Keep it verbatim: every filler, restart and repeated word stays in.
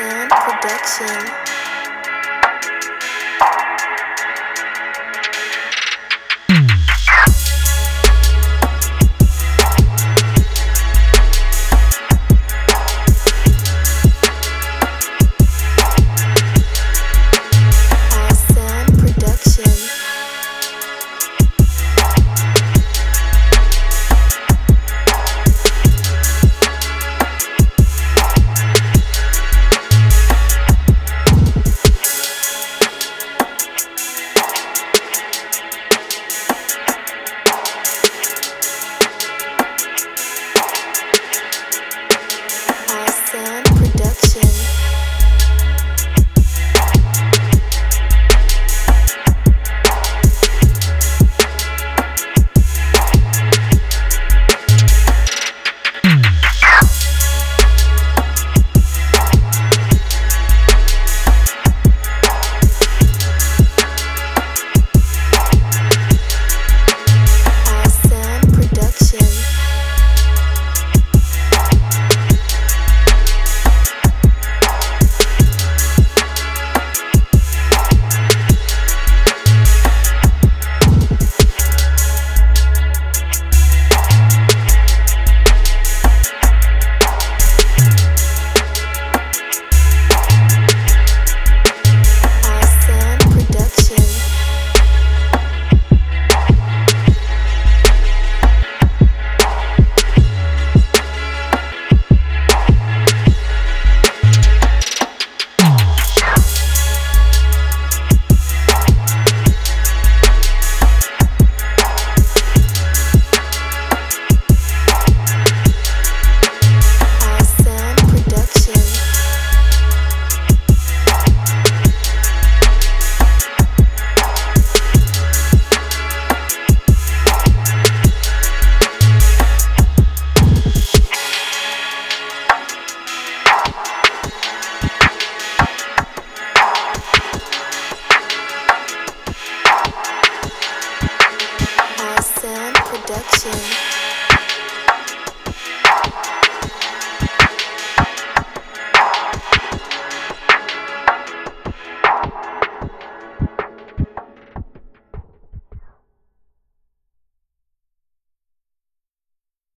Production, production.